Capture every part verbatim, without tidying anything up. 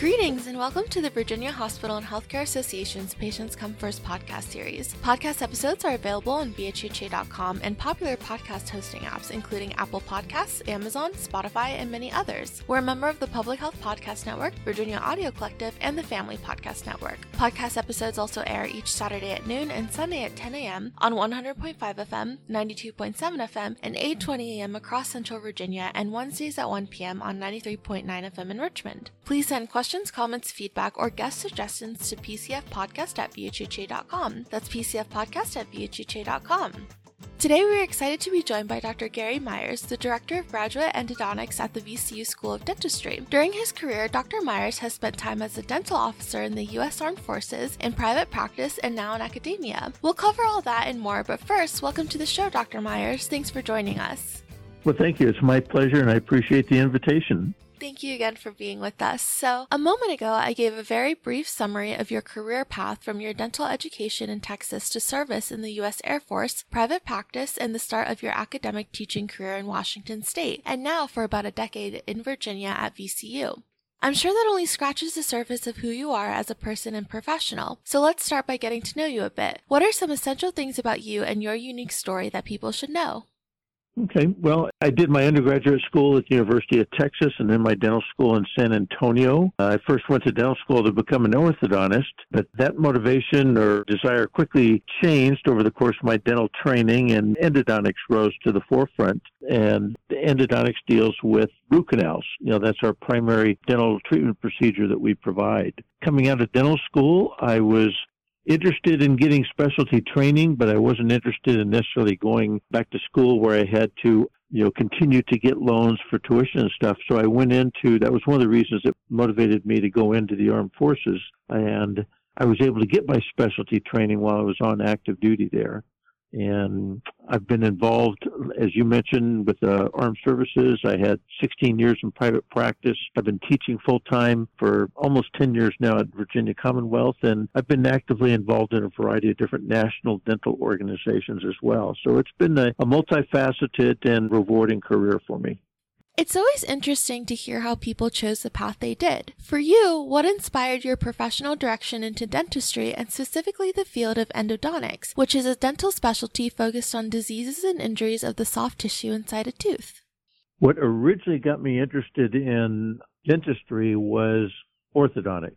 Greetings and welcome to the Virginia Hospital and Healthcare Association's Patients Come First podcast series. Podcast episodes are available on V H H A dot com and popular podcast hosting apps, including Apple Podcasts, Amazon, Spotify, and many others. We're a member of the Public Health Podcast Network, Virginia Audio Collective, and the Family Podcast Network. Podcast episodes also air each Saturday at noon and Sunday at ten a.m. on one hundred point five F M, ninety-two point seven F M, and eight twenty a.m. across Central Virginia, and Wednesdays at one p.m. on ninety-three point nine F M in Richmond. Please send questions. Questions, comments, feedback, or guest suggestions to P C F podcast at V H H A dot com. That's P C F podcast at V H H A dot com. Today we are excited to be joined by Doctor Garry Myers, the Director of Graduate Endodontics at the V C U School of Dentistry. During his career, Doctor Myers has spent time as a dental officer in the U S Armed Forces, in private practice, and now in academia. We'll cover all that and more, but first, welcome to the show, Doctor Myers. Thanks for joining us. Well, thank you. It's my pleasure, and I appreciate the invitation. Thank you again for being with us. So, a moment ago, I gave a very brief summary of your career path from your dental education in Texas to service in the U S Air Force, private practice, and the start of your academic teaching career in Washington State, and now for about a decade in Virginia at V C U. I'm sure that only scratches the surface of who you are as a person and professional, so let's start by getting to know you a bit. What are some essential things about you and your unique story that people should know? Okay. Well, I did my undergraduate school at the University of Texas and then my dental school in San Antonio. Uh, I first went to dental school to become an orthodontist, but that motivation or desire quickly changed over the course of my dental training, and endodontics rose to the forefront. And endodontics deals with root canals. You know, that's our primary dental treatment procedure that we provide. Coming out of dental school, I was interested in getting specialty training, but I wasn't interested in necessarily going back to school where I had to, you know, continue to get loans for tuition and stuff. So I went into, that was one of the reasons that motivated me to go into the Armed Forces. And I was able to get my specialty training while I was on active duty there. And I've been involved, as you mentioned, with uh, armed services. I had sixteen years in private practice. I've been teaching full-time for almost ten years now at Virginia Commonwealth, and I've been actively involved in a variety of different national dental organizations as well. So it's been a, a multifaceted and rewarding career for me. It's always interesting to hear how people chose the path they did. For you, what inspired your professional direction into dentistry and specifically the field of endodontics, which is a dental specialty focused on diseases and injuries of the soft tissue inside a tooth? What originally got me interested in dentistry was orthodontics.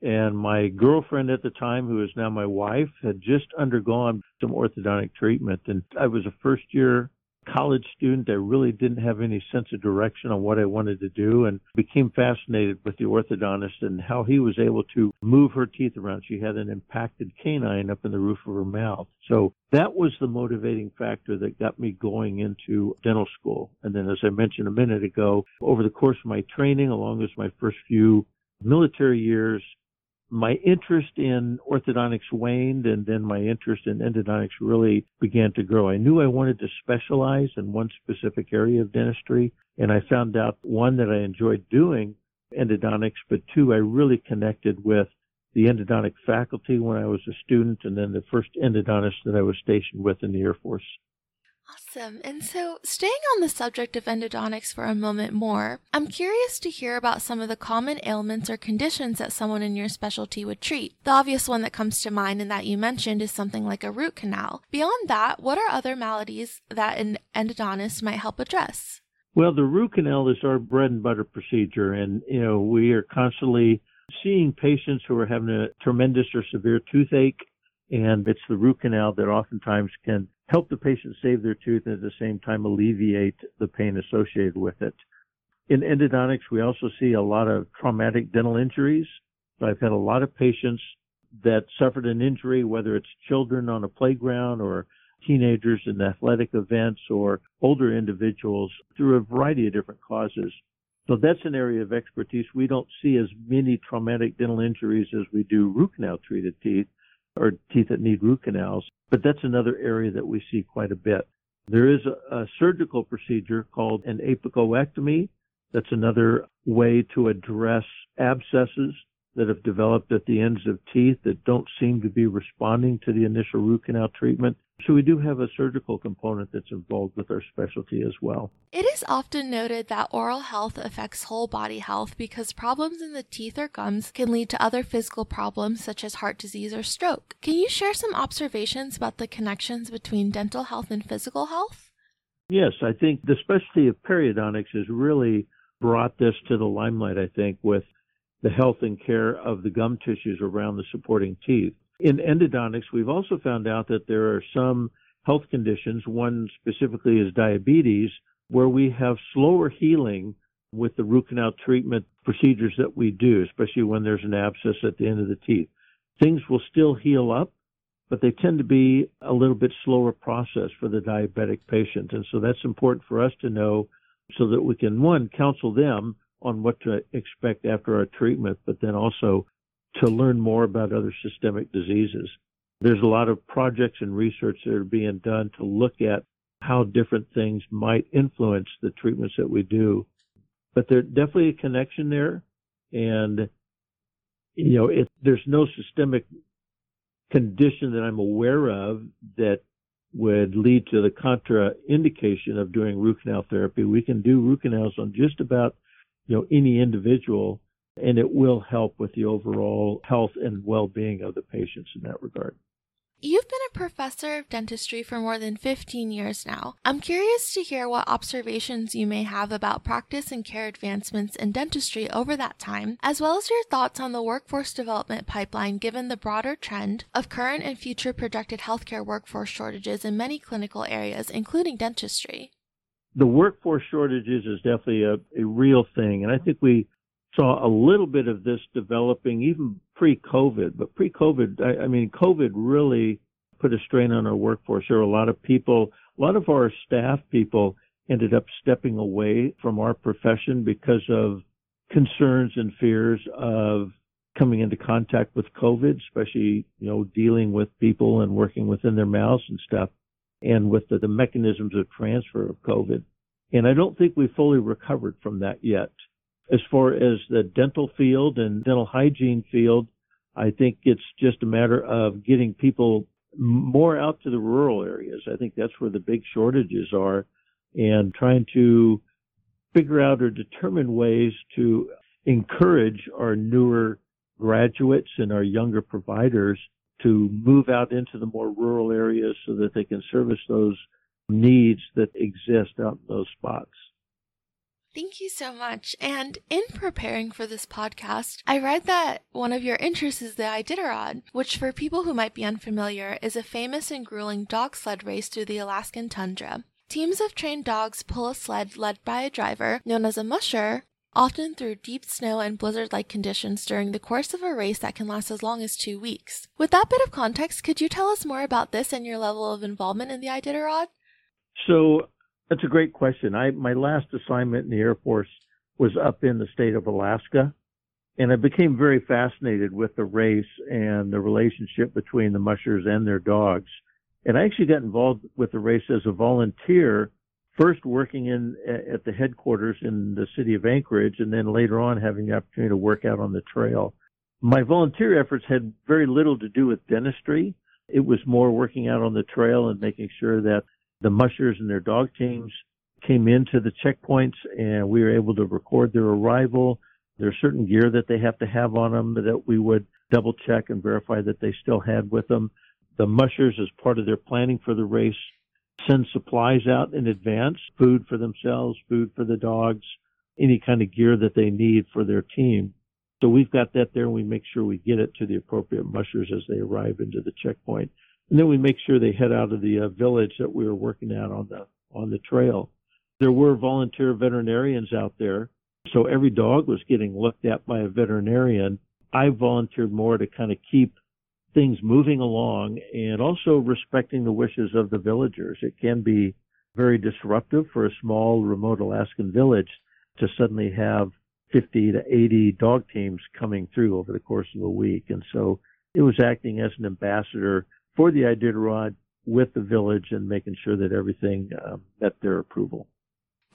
And my girlfriend at the time, who is now my wife, had just undergone some orthodontic treatment. And I was a first-year college student. I really didn't have any sense of direction on what I wanted to do, and became fascinated with the orthodontist and how he was able to move her teeth around. She had an impacted canine up in the roof of her mouth. So that was the motivating factor that got me going into dental school. And then, as I mentioned a minute ago, over the course of my training, along with my first few military years, my interest in orthodontics waned, and then my interest in endodontics really began to grow. I knew I wanted to specialize in one specific area of dentistry, and I found out, one, that I enjoyed doing endodontics, but two, I really connected with the endodontic faculty when I was a student, and then the first endodontist that I was stationed with in the Air Force. Awesome. And so, staying on the subject of endodontics for a moment more, I'm curious to hear about some of the common ailments or conditions that someone in your specialty would treat. The obvious one that comes to mind and that you mentioned is something like a root canal. Beyond that, what are other maladies that an endodontist might help address? Well, the root canal is our bread and butter procedure, and, you know, we are constantly seeing patients who are having a tremendous or severe toothache, and it's the root canal that oftentimes can help the patient save their tooth and at the same time alleviate the pain associated with it. In endodontics, we also see a lot of traumatic dental injuries. I've had a lot of patients that suffered an injury, whether it's children on a playground or teenagers in athletic events or older individuals, through a variety of different causes. So that's an area of expertise. We don't see as many traumatic dental injuries as we do root canal-treated teeth, or teeth that need root canals, but that's another area that we see quite a bit. There is a, a surgical procedure called an apicoectomy. That's another way to address abscesses that have developed at the ends of teeth that don't seem to be responding to the initial root canal treatment. So we do have a surgical component that's involved with our specialty as well. It is often noted that oral health affects whole body health because problems in the teeth or gums can lead to other physical problems such as heart disease or stroke. Can you share some observations about the connections between dental health and physical health? Yes, I think the specialty of periodontics has really brought this to the limelight, I think, with the health and care of the gum tissues around the supporting teeth. In endodontics, we've also found out that there are some health conditions, one specifically is diabetes, where we have slower healing with the root canal treatment procedures that we do, especially when there's an abscess at the end of the teeth. Things will still heal up, but they tend to be a little bit slower process for the diabetic patient. And so that's important for us to know so that we can, one, counsel them on what to expect after our treatment, but then also to learn more about other systemic diseases. There's a lot of projects and research that are being done to look at how different things might influence the treatments that we do. But there's definitely a connection there. And, you know, it, there's no systemic condition that I'm aware of that would lead to the contraindication of doing root canal therapy. We can do root canals on just about, you know, any individual, and it will help with the overall health and well-being of the patients in that regard. You've been a professor of dentistry for more than fifteen years now. I'm curious to hear what observations you may have about practice and care advancements in dentistry over that time, as well as your thoughts on the workforce development pipeline given the broader trend of current and future projected healthcare workforce shortages in many clinical areas, including dentistry. The workforce shortages is definitely a, a real thing, and I think we saw a little bit of this developing even pre-COVID, but pre-COVID, I, I mean, COVID really put a strain on our workforce. There were a lot of people, a lot of our staff people ended up stepping away from our profession because of concerns and fears of coming into contact with COVID, especially, you know, dealing with people and working within their mouths and stuff, and with the, the mechanisms of transfer of COVID. And I don't think we fully recovered from that yet. As far as the dental field and dental hygiene field, I think it's just a matter of getting people more out to the rural areas. I think that's where the big shortages are, and trying to figure out or determine ways to encourage our newer graduates and our younger providers to move out into the more rural areas so that they can service those needs that exist out in those spots. Thank you so much. And in preparing for this podcast, I read that one of your interests is the Iditarod, which for people who might be unfamiliar is a famous and grueling dog sled race through the Alaskan tundra. Teams of trained dogs pull a sled led by a driver, known as a musher, often through deep snow and blizzard-like conditions during the course of a race that can last as long as two weeks. With that bit of context, could you tell us more about this and your level of involvement in the Iditarod? So, that's a great question. I, my last assignment in the Air Force was up in the state of Alaska, and I became very fascinated with the race and the relationship between the mushers and their dogs. And I actually got involved with the race as a volunteer, first working in at the headquarters in the city of Anchorage, and then later on having the opportunity to work out on the trail. My volunteer efforts had very little to do with dentistry. It was more working out on the trail and making sure that the mushers and their dog teams came into the checkpoints, and we were able to record their arrival. There's certain gear that they have to have on them that we would double check and verify that they still had with them. The mushers, as part of their planning for the race, send supplies out in advance, food for themselves, food for the dogs, any kind of gear that they need for their team. So we've got that there, and we make sure we get it to the appropriate mushers as they arrive into the checkpoint. And then we make sure they head out of the uh, village that we were working at on the on the trail. There were volunteer veterinarians out there, so every dog was getting looked at by a veterinarian. I volunteered more to kind of keep things moving along and also respecting the wishes of the villagers. It can be very disruptive for a small, remote Alaskan village to suddenly have fifty to eighty dog teams coming through over the course of a week. And so it was acting as an ambassador for the Iditarod with the village and making sure that everything um, met their approval.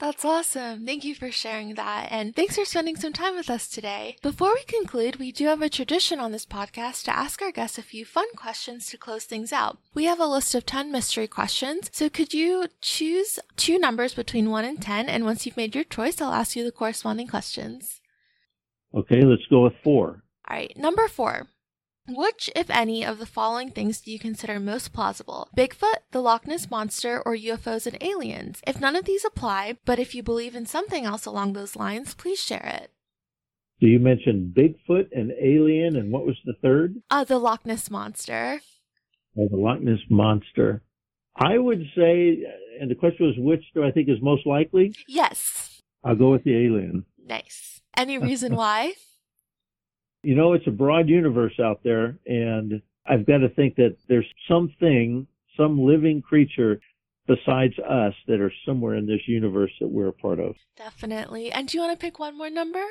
That's awesome. Thank you for sharing that. And thanks for spending some time with us today. Before we conclude, we do have a tradition on this podcast to ask our guests a few fun questions to close things out. We have a list of ten mystery questions. So could you choose two numbers between one and ten? And once you've made your choice, I'll ask you the corresponding questions. Okay, let's go with four. All right, number four. Which, if any, of the following things do you consider most plausible? Bigfoot, the Loch Ness Monster, or U F Os and aliens? If none of these apply, but if you believe in something else along those lines, please share it. So you mentioned Bigfoot and alien, and what was the third? Uh, the Loch Ness Monster. Oh, the Loch Ness Monster. I would say, and the question was, which do I think is most likely? Yes. I'll go with the alien. Nice. Any reason why? You know, it's a broad universe out there, and I've got to think that there's something, some living creature besides us that are somewhere in this universe that we're a part of. Definitely. And do you want to pick one more number?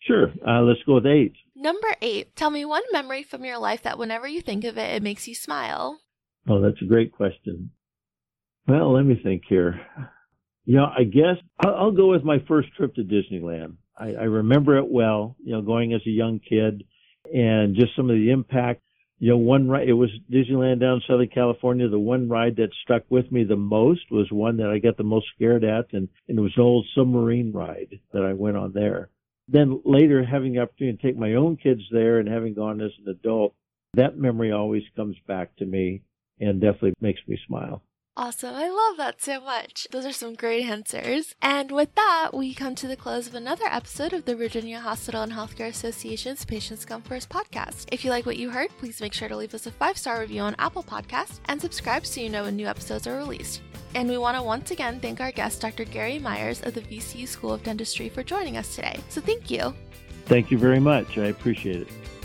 Sure. Uh, let's go with eight. Number eight. Tell me one memory from your life that whenever you think of it, it makes you smile. Oh, that's a great question. Well, let me think here. You know, I guess I'll, I'll go with my first trip to Disneyland. I, I remember it well, you know, going as a young kid and just some of the impact. You know, one ride, it was Disneyland down in Southern California. The one ride that stuck with me the most was one that I got the most scared at, and, and it was an old submarine ride that I went on there. Then later, having the opportunity to take my own kids there and having gone as an adult, that memory always comes back to me and definitely makes me smile. Awesome. I love that so much. Those are some great answers. And with that, we come to the close of another episode of the Virginia Hospital and Healthcare Association's Patients Come First podcast. If you like what you heard, please make sure to leave us a five-star review on Apple Podcasts and subscribe so you know when new episodes are released. And we want to once again thank our guest, Doctor Garry Myers of the V C U School of Dentistry, for joining us today. So thank you. Thank you very much. I appreciate it.